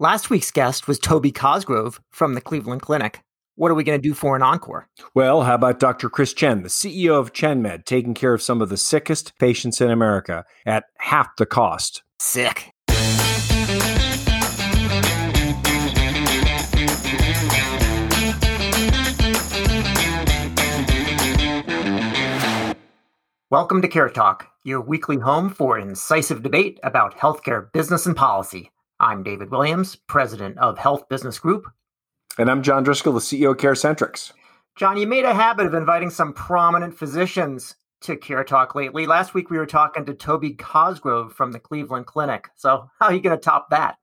Last week's guest was Toby Cosgrove from the Cleveland Clinic. What are we going to do for an encore? Well, how about Dr. Chris Chen, the CEO of ChenMed, taking care of some of the sickest patients in America at half the cost. Sick. Welcome to Care Talk, your weekly home for incisive debate about healthcare business and policy. I'm David Williams, president of Health Business Group. And I'm John Driscoll, the CEO of CareCentrix. John, you made a habit of inviting some prominent physicians to Care Talk lately. Last week, we were talking to Toby Cosgrove from the Cleveland Clinic. So how are you going to top that?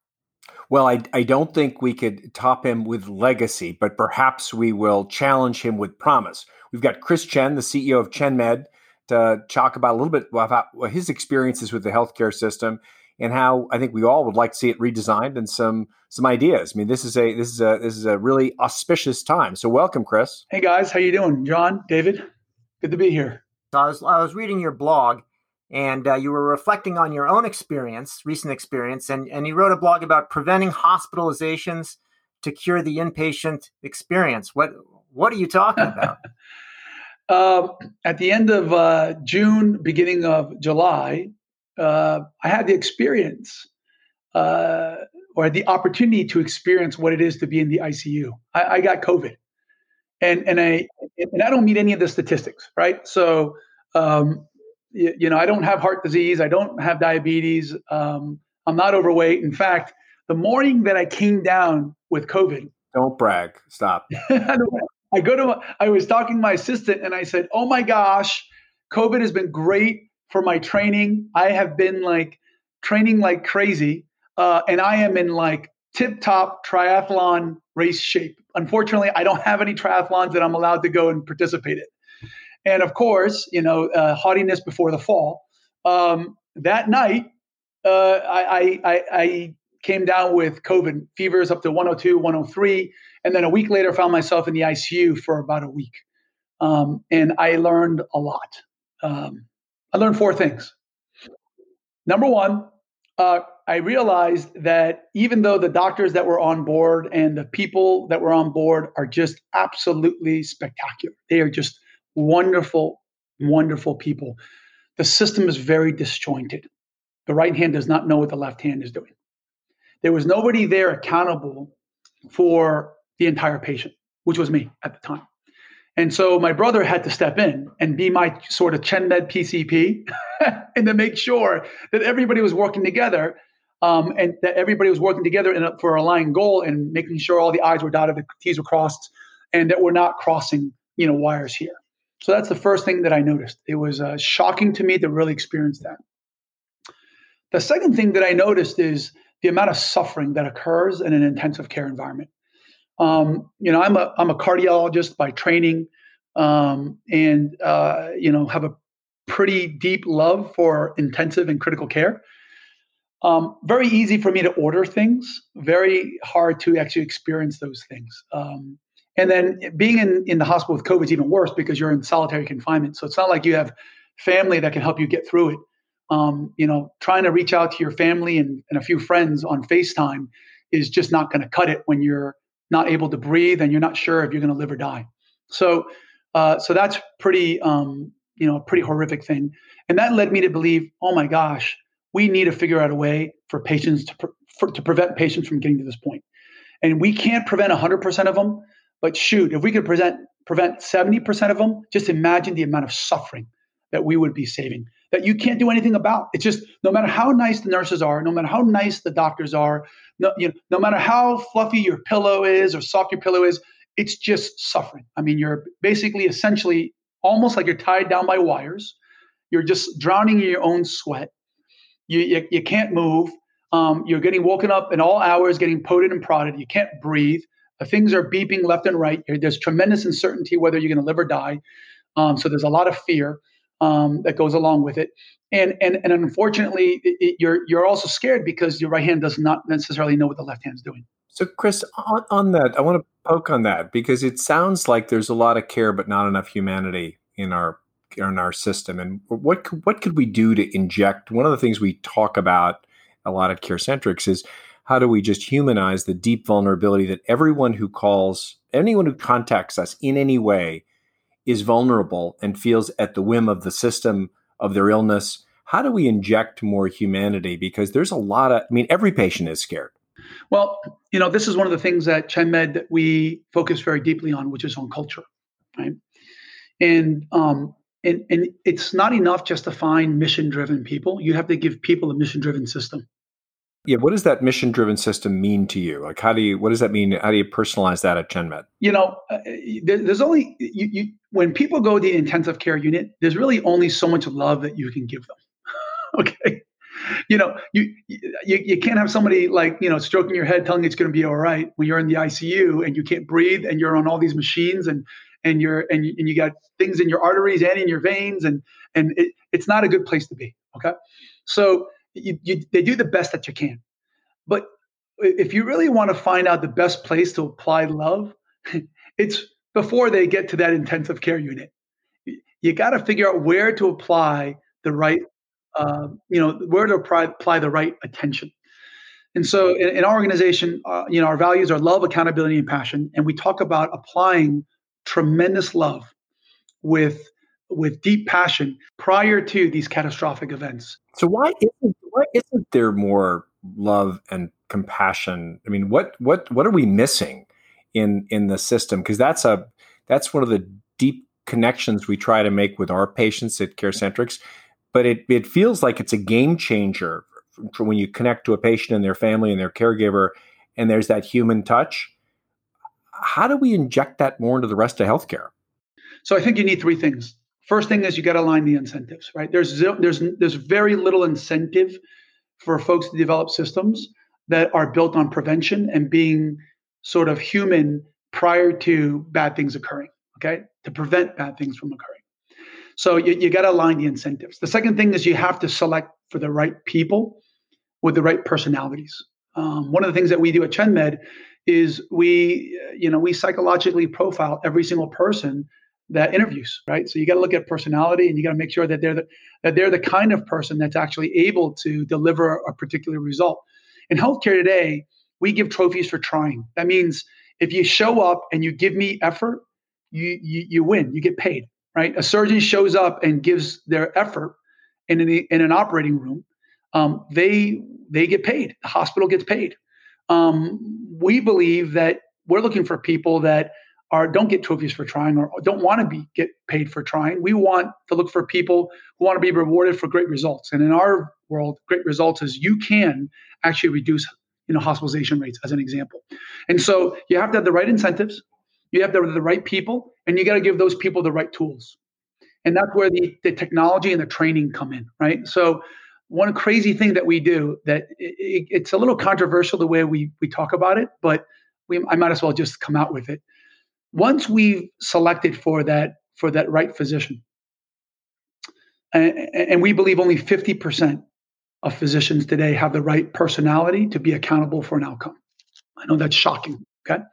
Well, I don't think we could top him with legacy, but perhaps we will challenge him with promise. We've got Chris Chen, the CEO of ChenMed, to talk about a little bit about his experiences with the healthcare system and how I think we all would like to see it redesigned and some ideas. I mean, this is a really auspicious time. So welcome, Chris. Hey guys, how you doing? John, David, good to be here. So I was reading your blog, and you were reflecting on your own experience, recent experience, and you wrote a blog about preventing hospitalizations to cure the inpatient experience. What are you talking about? At the end of June, beginning of July, I had the experience or the opportunity to experience what it is to be in the ICU. I got COVID, and I don't meet any of the statistics, right? So, I don't have heart disease. I don't have diabetes. I'm not overweight. In fact, the morning that I came down with COVID, don't brag. Stop. I was talking to my assistant, and I said, "Oh my gosh, COVID has been great for my training. I have been training like crazy, and I am in tip-top triathlon race shape. Unfortunately, I don't have any triathlons that I'm allowed to go and participate in." And of course, haughtiness before the fall. That night, I came down with COVID, fevers up to 102, 103. And then a week later, found myself in the ICU for about a week. And I learned a lot. I learned four things. Number one, I realized that even though the doctors that were on board and the people that were on board are just absolutely spectacular, they are just wonderful, wonderful people, the system is very disjointed. The right hand does not know what the left hand is doing. There was nobody there accountable for the entire patient, which was me at the time. And so my brother had to step in and be my sort of ChenMed PCP and to make sure that everybody was working together for a aligned goal and making sure all the I's were dotted, the T's were crossed, and that we're not crossing, wires here. So that's the first thing that I noticed. It was shocking to me to really experience that. The second thing that I noticed is the amount of suffering that occurs in an intensive care environment. I'm a cardiologist by training, and have a pretty deep love for intensive and critical care. Very easy for me to order things, very hard to actually experience those things. And then being in the hospital with COVID is even worse because you're in solitary confinement. So it's not like you have family that can help you get through it. Trying to reach out to your family and a few friends on FaceTime is just not going to cut it when you're not able to breathe and you're not sure if you're going to live or die. So that's pretty, a pretty horrific thing. And that led me to believe, oh my gosh, we need to figure out a way for patients to prevent patients from getting to this point. And we can't prevent 100% of them, but shoot, if we could prevent 70% of them, just imagine the amount of suffering that we would be saving, that you can't do anything about. It's just, no matter how nice the nurses are, no matter how nice the doctors are, no matter how fluffy your pillow is or soft your pillow is, it's just suffering. I mean, you're basically essentially almost like you're tied down by wires. You're just drowning in your own sweat. You can't move. You're getting woken up in all hours, getting poted and prodded. You can't breathe. Things are beeping left and right. There's tremendous uncertainty whether you're going to live or die. So there's a lot of fear that goes along with it, and unfortunately, you're also scared because your right hand does not necessarily know what the left hand's doing. So, Chris, on that, I want to poke on that because it sounds like there's a lot of care, but not enough humanity in our system. And what could we do to inject? One of the things we talk about a lot at CareCentrix is how do we just humanize the deep vulnerability that everyone who calls, anyone who contacts us in any way is vulnerable and feels at the whim of the system, of their illness? How do we inject more humanity? Because there's a lot of, I mean, every patient is scared. Well, you know, this is one of the things at ChenMed that we focus very deeply on, which is on culture, right? And it's not enough just to find mission-driven people. You have to give people a mission-driven system. Yeah. What does that mission-driven system mean to you? Like, what does that mean? How do you personalize that at ChenMed? You know, there's only, when people go to the intensive care unit, there's really only so much love that you can give them. Okay. You know, you can't have somebody like, you know, stroking your head, telling you it's going to be all right when you're in the ICU and you can't breathe and you're on all these machines and you got things in your arteries and in your veins and it's not a good place to be. Okay. So they do the best that you can. But if you really want to find out the best place to apply love, it's before they get to that intensive care unit. You got to figure out where to apply the right, where to apply the right attention. And so in our organization, our values are love, accountability, and passion. And we talk about applying tremendous love with deep passion prior to these catastrophic events. So why isn't there more love and compassion? I mean, what are we missing in the system? Because that's one of the deep connections we try to make with our patients at CareCentrix. But it feels like it's a game changer for when you connect to a patient and their family and their caregiver, and there's that human touch. How do we inject that more into the rest of healthcare? So I think you need three things. First thing is you got to align the incentives, right? There's very little incentive for folks to develop systems that are built on prevention and being sort of human prior to bad things occurring, okay? To prevent bad things from occurring. So you got to align the incentives. The second thing is you have to select for the right people with the right personalities. One of the things that we do at ChenMed is we psychologically profile every single person that interviews, right? So you got to look at personality, and you got to make sure that they're the kind of person that's actually able to deliver a particular result. In healthcare today, we give trophies for trying. That means if you show up and you give me effort, you win. You get paid, right? A surgeon shows up and gives their effort, and in an operating room, they get paid. The hospital gets paid. We believe that we're looking for people that don't get trophies for trying or don't want to get paid for trying. We want to look for people who want to be rewarded for great results. And in our world, great results is you can actually reduce, hospitalization rates as an example. And so you have to have the right incentives, you have to have the right people, and you got to give those people the right tools. And that's where the technology and the training come in, right? So one crazy thing that we do that it's a little controversial the way we talk about it, but I might as well just come out with it. Once we've selected for that right physician, and we believe only 50% of physicians today have the right personality to be accountable for an outcome. I know that's shocking, okay?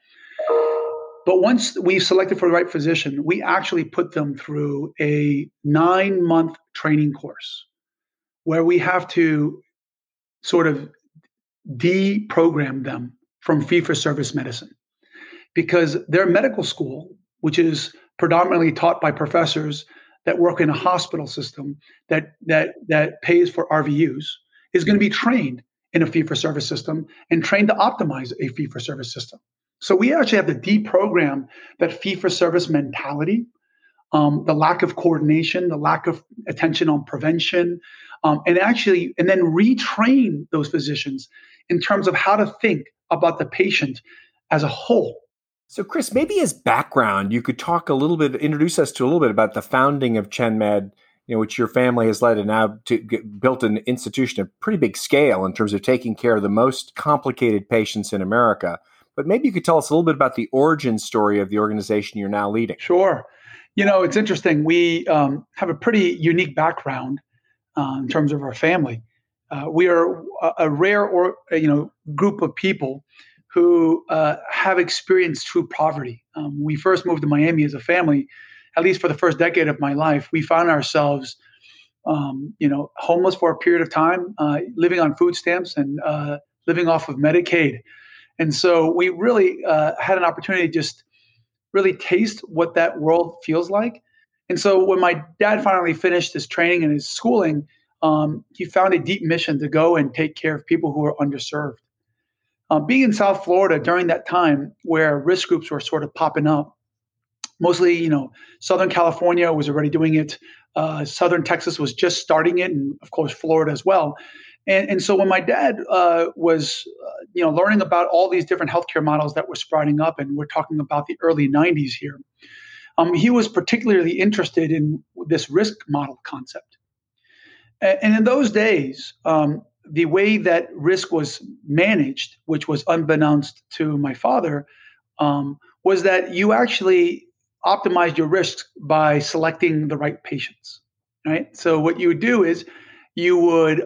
But once we've selected for the right physician, we actually put them through a 9-month training course where we have to sort of deprogram them from fee-for-service medicine. Because their medical school, which is predominantly taught by professors that work in a hospital system that pays for RVUs, is going to be trained in a fee-for-service system and trained to optimize a fee-for-service system. So we actually have to deprogram that fee-for-service mentality, the lack of coordination, the lack of attention on prevention, and then retrain those physicians in terms of how to think about the patient as a whole. So Chris, maybe as background, you could talk a little bit, introduce us to a little bit about the founding of ChenMed, which your family has led and now built an institution of pretty big scale in terms of taking care of the most complicated patients in America. But maybe you could tell us a little bit about the origin story of the organization you're now leading. Sure. It's interesting. We have a pretty unique background in terms of our family. We are a rare group of people who have experienced true poverty. We first moved to Miami as a family, at least for the first decade of my life. We found ourselves, homeless for a period of time, living on food stamps and living off of Medicaid. And so we really had an opportunity to just really taste what that world feels like. And so when my dad finally finished his training and his schooling, he found a deep mission to go and take care of people who are underserved. Being in South Florida during that time where risk groups were sort of popping up, mostly, you know, Southern California was already doing it. Southern Texas was just starting it. And of course, Florida as well. And so when my dad was, you know, learning about all these different healthcare models that were sprouting up, and we're talking about the early 90s here, he was particularly interested in this risk model concept. And in those days, the way that risk was managed, which was unbeknownst to my father, was that you actually optimized your risks by selecting the right patients, right? So what you would do is you would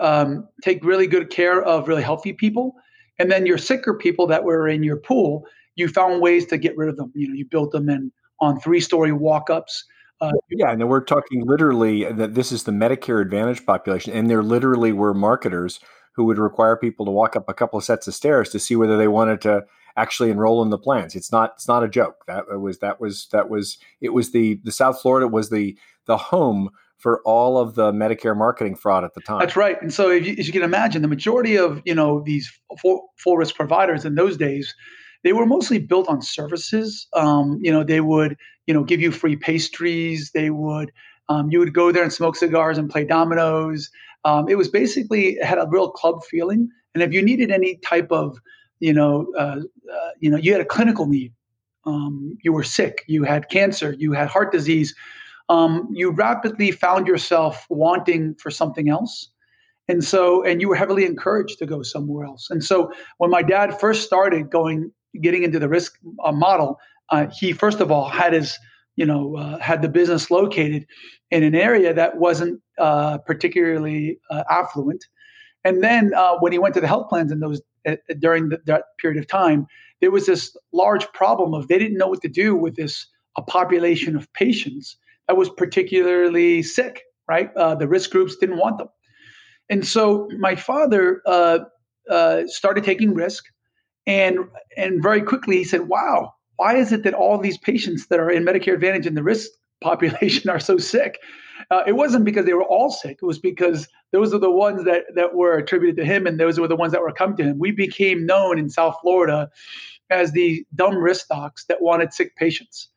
take really good care of really healthy people, and then your sicker people that were in your pool, you found ways to get rid of them. You know, you built them in on three-story walk-ups. And we're talking literally that this is the Medicare Advantage population, and there literally were marketers who would require people to walk up a couple of sets of stairs to see whether they wanted to actually enroll in the plans. It's not a joke. It was the South Florida was the home for all of the Medicare marketing fraud at the time. That's right. And so as you can imagine, the majority of, you know, these full risk providers in those days, they were mostly built on services. They would, you know, give you free pastries. They would, you would go there and smoke cigars and play dominoes. It was basically, it had a real club feeling. And if you needed any type of, you had a clinical need, you were sick, you had cancer, you had heart disease, you rapidly found yourself wanting for something else. And so, and you were heavily encouraged to go somewhere else. And so when my dad first started getting into the risk model, he first of all had had the business located in an area that wasn't particularly affluent. And then when he went to the health plans in those during that period of time, there was this large problem of they didn't know what to do with this a population of patients that was particularly sick, right? The risk groups didn't want them. And so my father started taking risk. And very quickly, he said, wow, why is it that all these patients that are in Medicare Advantage in the risk population are so sick? It wasn't because they were all sick. It was because those are the ones that were attributed to him, and those were the ones that were come to him. We became known in South Florida as the dumb risk docs that wanted sick patients.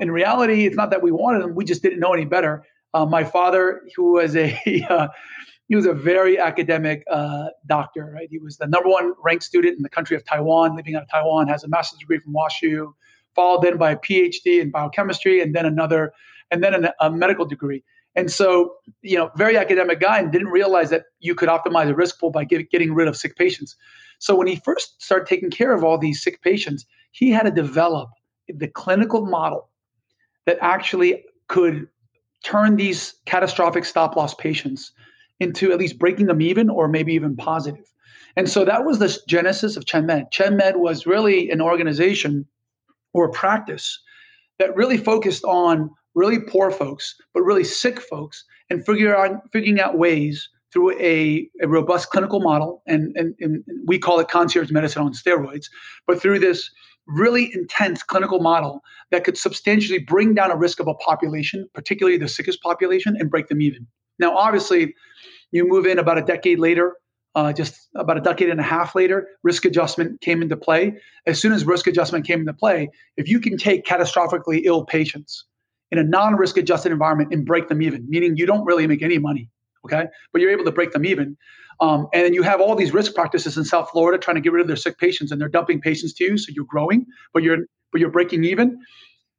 In reality, it's not that we wanted them. We just didn't know any better. My father, who was he was a very academic doctor, right? He was the number one ranked student in the country of Taiwan, living out of Taiwan, has a master's degree from WashU, followed then by a PhD in biochemistry, and then another, and then a medical degree. And so, you know, very academic guy, and didn't realize that you could optimize a risk pool by getting rid of sick patients. So when he first started taking care of all these sick patients, he had to develop the clinical model that actually could turn these catastrophic stop-loss patients into at least breaking them even, or maybe even positive. And so that was the genesis of ChenMed. ChenMed was really an organization or a practice that really focused on really poor folks, but really sick folks, and figuring out ways through a robust clinical model, and we call it concierge medicine on steroids, but through this really intense clinical model that could substantially bring down a risk of a population, particularly the sickest population, and break them even. Now, obviously, you move in about a decade later, just about a decade and a half later, risk adjustment came into play. As soon as risk adjustment came into play, if you can take catastrophically ill patients in a non-risk adjusted environment and break them even, meaning you don't really make any money, okay, but you're able to break them even. And then you have all these risk practices in South Florida trying to get rid of their sick patients, and they're dumping patients to you, so you're growing, but you're breaking even.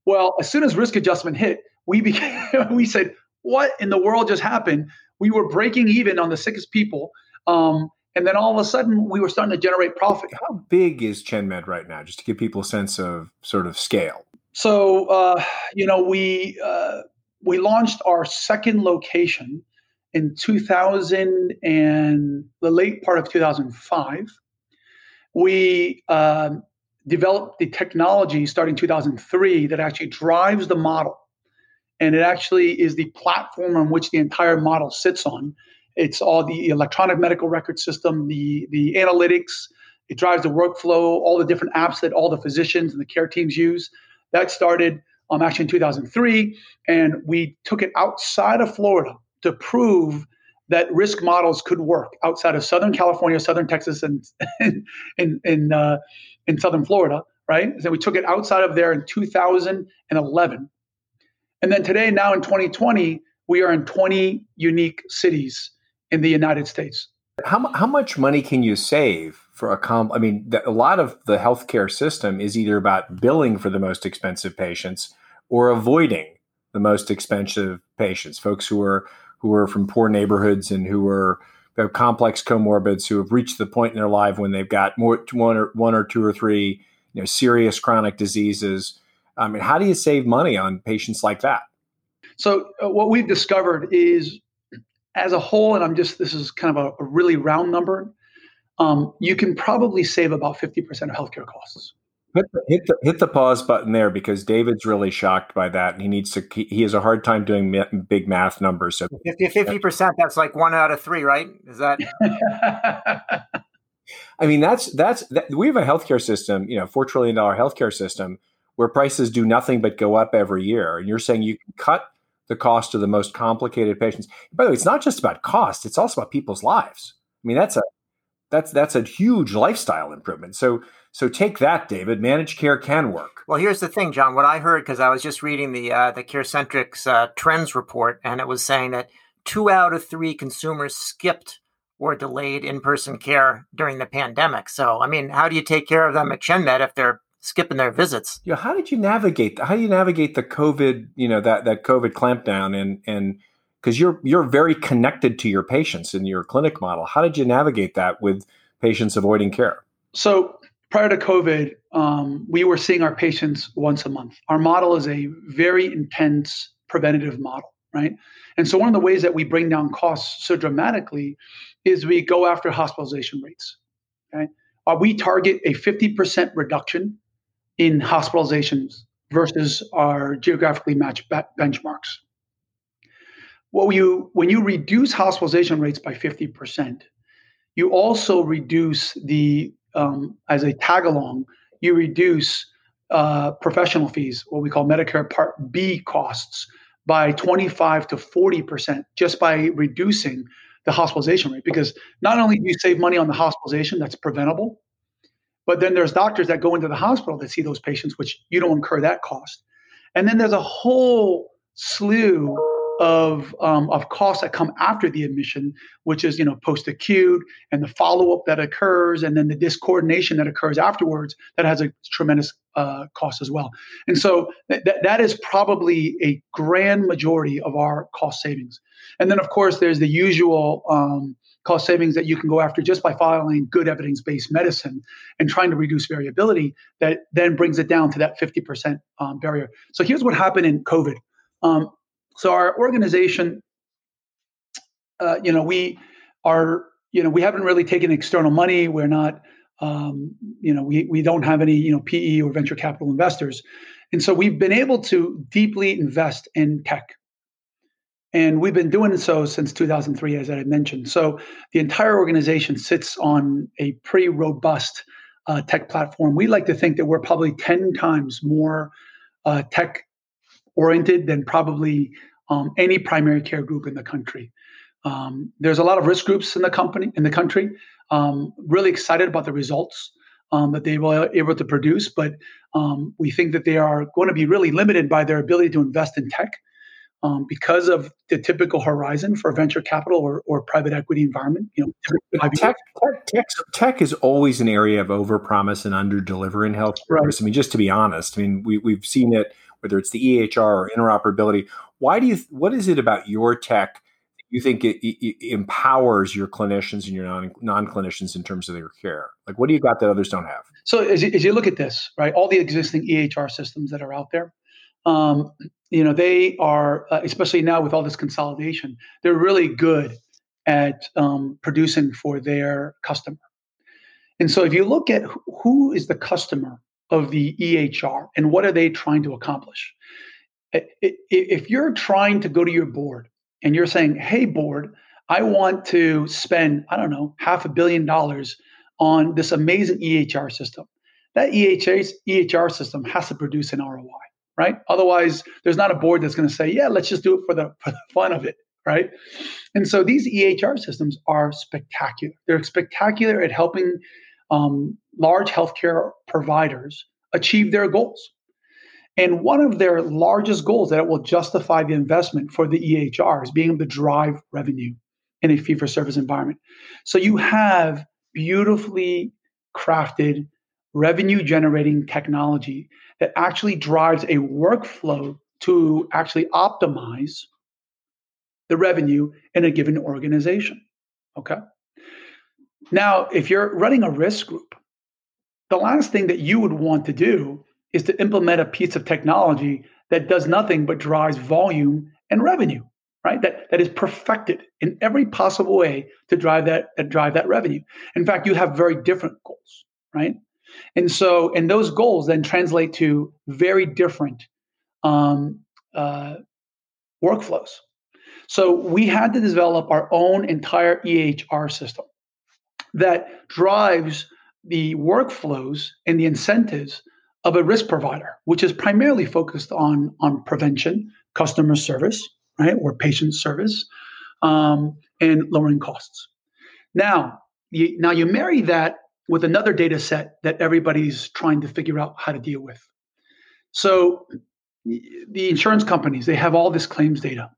Well, as soon as risk adjustment hit, we said, what in the world just happened? We were breaking even on the sickest people. And then all of a sudden, we were starting to generate profit. How big is ChenMed right now, just to give people a sense of sort of scale? So, we launched our second location in the late part of 2005. We developed the technology starting 2003 that actually drives the model. And it actually is the platform on which the entire model sits on. It's all the electronic medical record system, the analytics. It drives the workflow, all the different apps that all the physicians and the care teams use. That started actually in 2003, and we took it outside of Florida to prove that risk models could work outside of Southern California, Southern Texas, and in Southern Florida, right? So we took it outside of there in 2011. And then today, now in 2020, we are in 20 unique cities in the United States. How much money can you save for a comp? I mean, a lot of the healthcare system is either about billing for the most expensive patients or avoiding the most expensive patients, folks who are from poor neighborhoods and who have complex comorbids, who have reached the point in their life when they've got one or two or three, serious chronic diseases. I mean, how do you save money on patients like that? So what we've discovered is, as a whole, and this is kind of a really round number, you can probably save about 50% of healthcare costs. Hit the pause button there, because David's really shocked by that, and he has a hard time doing big math numbers. So 50%, that's like 1 out of 3, right? Is that? I mean, we have a healthcare system, $4 trillion healthcare system, where prices do nothing but go up every year, and you're saying you can cut the cost of the most complicated patients. By the way, it's not just about cost; it's also about people's lives. I mean, that's a huge lifestyle improvement. So take that, David. Managed care can work. Well, here's the thing, John. What I heard, because I was just reading the CareCentrix trends report, and it was saying that 2 out of 3 consumers skipped or delayed in-person care during the pandemic. So, I mean, how do you take care of them at ChenMed if they're skipping their visits? Yeah, how do you navigate the COVID, that COVID clampdown, and because you're very connected to your patients in your clinic model. How did you navigate that with patients avoiding care? So, prior to COVID, we were seeing our patients once a month. Our model is a very intense preventative model, right? And so one of the ways that we bring down costs so dramatically is we go after hospitalization rates, okay? We target a 50% reduction in hospitalizations versus our geographically matched benchmarks. When you reduce hospitalization rates by 50%, you also reduce professional fees, what we call Medicare Part B costs, by 25 to 40% just by reducing the hospitalization rate. Because not only do you save money on the hospitalization that's preventable, but then there's doctors that go into the hospital that see those patients, which you don't incur that cost. And then there's a whole slew of costs that come after the admission, which is, post-acute and the follow-up that occurs, and then the discoordination that occurs afterwards that has a tremendous cost as well. And so that is probably a grand majority of our cost savings. And then, of course, there's the usual cost savings that you can go after just by following good evidence-based medicine and trying to reduce variability that then brings it down to that 50% barrier. So here's what happened in COVID. So our organization, we haven't really taken external money. We're not, we don't have any, PE or venture capital investors. And so we've been able to deeply invest in tech. And we've been doing so since 2003, as I had mentioned. So the entire organization sits on a pretty robust tech platform. We like to think that we're probably 10 times more tech oriented than probably any primary care group in the country. There's a lot of risk groups in the country. Really excited about the results that they were able to produce, but we think that they are going to be really limited by their ability to invest in tech because of the typical horizon for venture capital or private equity environment. Tech is always an area of overpromise and underdeliver in health. Right. I mean, just to be honest, we've seen it. Whether it's the EHR or interoperability, what is it about your tech that you think it empowers your clinicians and your non-clinicians in terms of their care? Like, what do you got that others don't have? So as you look at this, right, all the existing EHR systems that are out there, they are, especially now with all this consolidation, they're really good at producing for their customer. And so if you look at who is the customer of the EHR and what are they trying to accomplish? If you're trying to go to your board and you're saying, hey, board, I want to spend, I don't know, $500 million on this amazing EHR system. That EHR system has to produce an ROI, right? Otherwise, there's not a board that's going to say, yeah, let's just do it for the fun of it, right? And so these EHR systems are spectacular. They're spectacular at helping large healthcare providers achieve their goals. And one of their largest goals that it will justify the investment for the EHR is being able to drive revenue in a fee-for-service environment. So you have beautifully crafted revenue-generating technology that actually drives a workflow to actually optimize the revenue in a given organization. Okay. Now, if you're running a risk group, the last thing that you would want to do is to implement a piece of technology that does nothing but drives volume and revenue, right? That is perfected in every possible way to drive that revenue. In fact, you have very different goals, right? And so, and those goals then translate to very different workflows. So we had to develop our own entire EHR system that drives the workflows and the incentives of a risk provider, which is primarily focused on prevention, customer service, right, or patient service, and lowering costs. Now you marry that with another data set that everybody's trying to figure out how to deal with. So the insurance companies, they have all this claims data.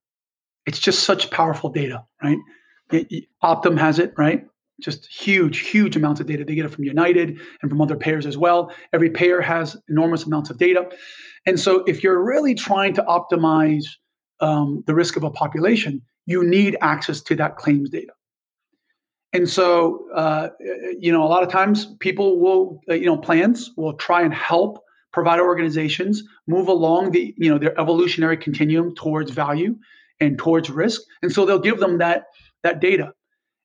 It's just such powerful data, right? Optum has it, right? Just huge, huge amounts of data. They get it from United and from other payers as well. Every payer has enormous amounts of data. And so if you're really trying to optimize the risk of a population, you need access to that claims data. And so, a lot of times people will, plans will try and help provider organizations move along the, their evolutionary continuum towards value and towards risk. And so they'll give them that data.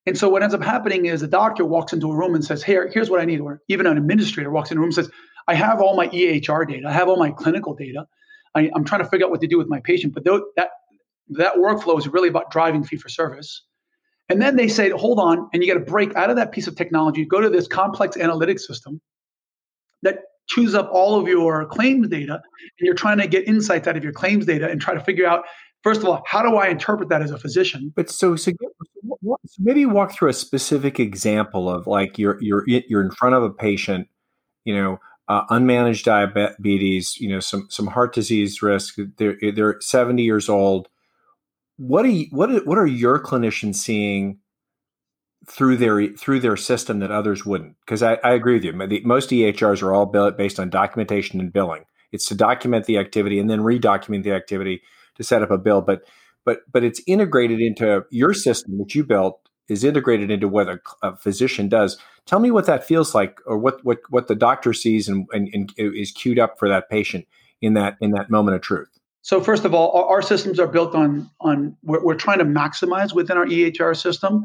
And so what ends up happening is a doctor walks into a room and says, here's what I need. Or even an administrator walks in a room and says, I have all my EHR data. I have all my clinical data. I'm trying to figure out what to do with my patient. But that workflow is really about driving fee for service. And then they say, hold on, and you got to break out of that piece of technology, go to this complex analytics system that chews up all of your claims data, and you're trying to get insights out of your claims data and try to figure out, first of all, how do I interpret that as a physician? But so maybe walk through a specific example of like you're in front of a patient, unmanaged diabetes, some heart disease risk. They're 70 years old. What are your clinicians seeing through their system that others wouldn't? Because I agree with you. Most EHRs are all based on documentation and billing. It's to document the activity and then redocument the activity to set up a bill. But it's integrated into your system that you built is integrated into what a physician does. Tell me what that feels like, or what the doctor sees and is queued up for that patient in that moment of truth. So first of all, our systems are built on we're trying to maximize within our EHR system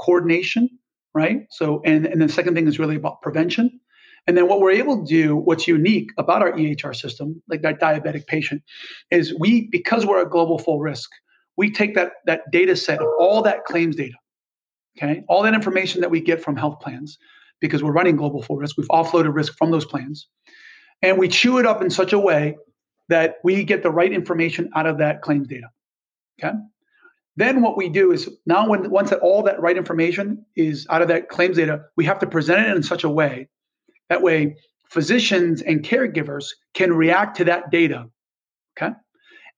coordination, right? So and the second thing is really about prevention. And then what we're able to do, what's unique about our EHR system, like that diabetic patient, is because we're a global full risk, we take that data set of all that claims data, okay? All that information that we get from health plans, because we're running global full risk, we've offloaded risk from those plans, and we chew it up in such a way that we get the right information out of that claims data, okay? Then what we do is now once all that right information is out of that claims data, we have to present it in such a way, that way physicians and caregivers can react to that data, okay?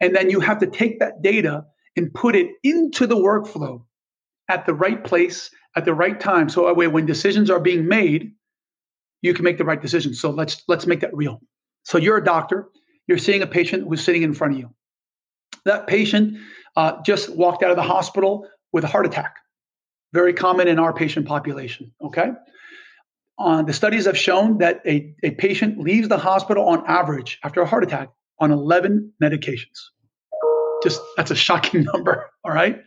And then you have to take that data and put it into the workflow at the right place, at the right time. So that way when decisions are being made, you can make the right decision. So let's make that real. So you're a doctor. You're seeing a patient who's sitting in front of you. That patient just walked out of the hospital with a heart attack, very common in our patient population, okay? The studies have shown that a patient leaves the hospital on average after a heart attack on 11 medications. That's a shocking number, all right?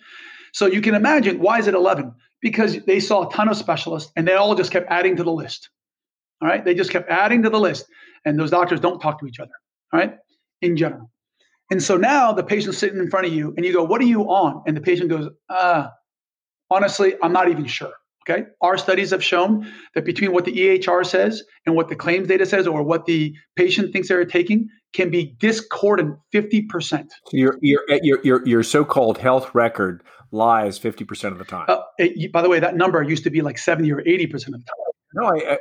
So you can imagine, why is it 11? Because they saw a ton of specialists and they all just kept adding to the list, all right? They just kept adding to the list, and those doctors don't talk to each other. All right, in general. And so now the patient's sitting in front of you and you go, what are you on? And the patient goes, Honestly, I'm not even sure. Okay. Our studies have shown that between what the EHR says and what the claims data says or what the patient thinks they're taking can be discordant 50%. Your so-called health record lies 50% of the time. By the way, that number used to be like 70 or 80% of the time. No,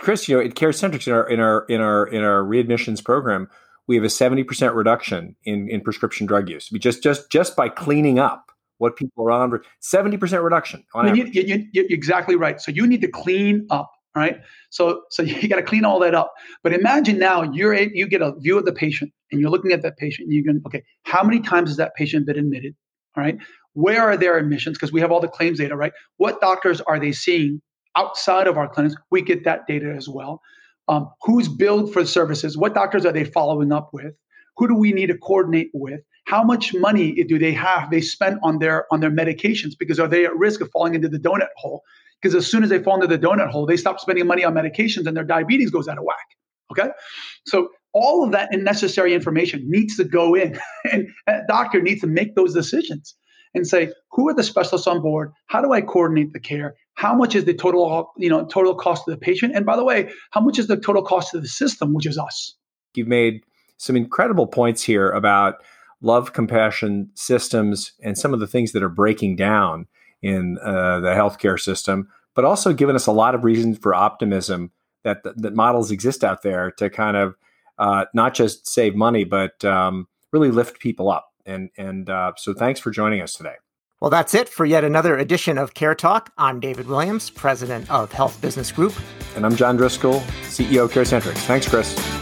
Chris, at CareCentrix in our readmissions program, we have a 70% reduction in prescription drug use. Just by cleaning up what people are on, 70% reduction on average. You're exactly right. So you need to clean up, right? So you got to clean all that up. But imagine now you get a view of the patient and you're looking at that patient and you're going, okay, how many times has that patient been admitted? All right. Where are their admissions? Because we have all the claims data, right? What doctors are they seeing outside of our clinics? We get that data as well. Who's billed for services? What doctors are they following up with? Who do we need to coordinate with? How much money do they have they spend on their medications? Because are they at risk of falling into the donut hole? Because as soon as they fall into the donut hole, they stop spending money on medications and their diabetes goes out of whack. Okay? So all of that unnecessary information needs to go in. And a doctor needs to make those decisions and say, who are the specialists on board? How do I coordinate the care? How much is the total cost to the patient? And by the way, how much is the total cost to the system, which is us? You've made some incredible points here about love, compassion, systems, and some of the things that are breaking down in the healthcare system, but also given us a lot of reasons for optimism that models exist out there to kind of not just save money, but really lift people up. And so thanks for joining us today. Well, that's it for yet another edition of Care Talk. I'm David Williams, president of Health Business Group. And I'm John Driscoll, CEO of CareCentrix. Thanks, Chris.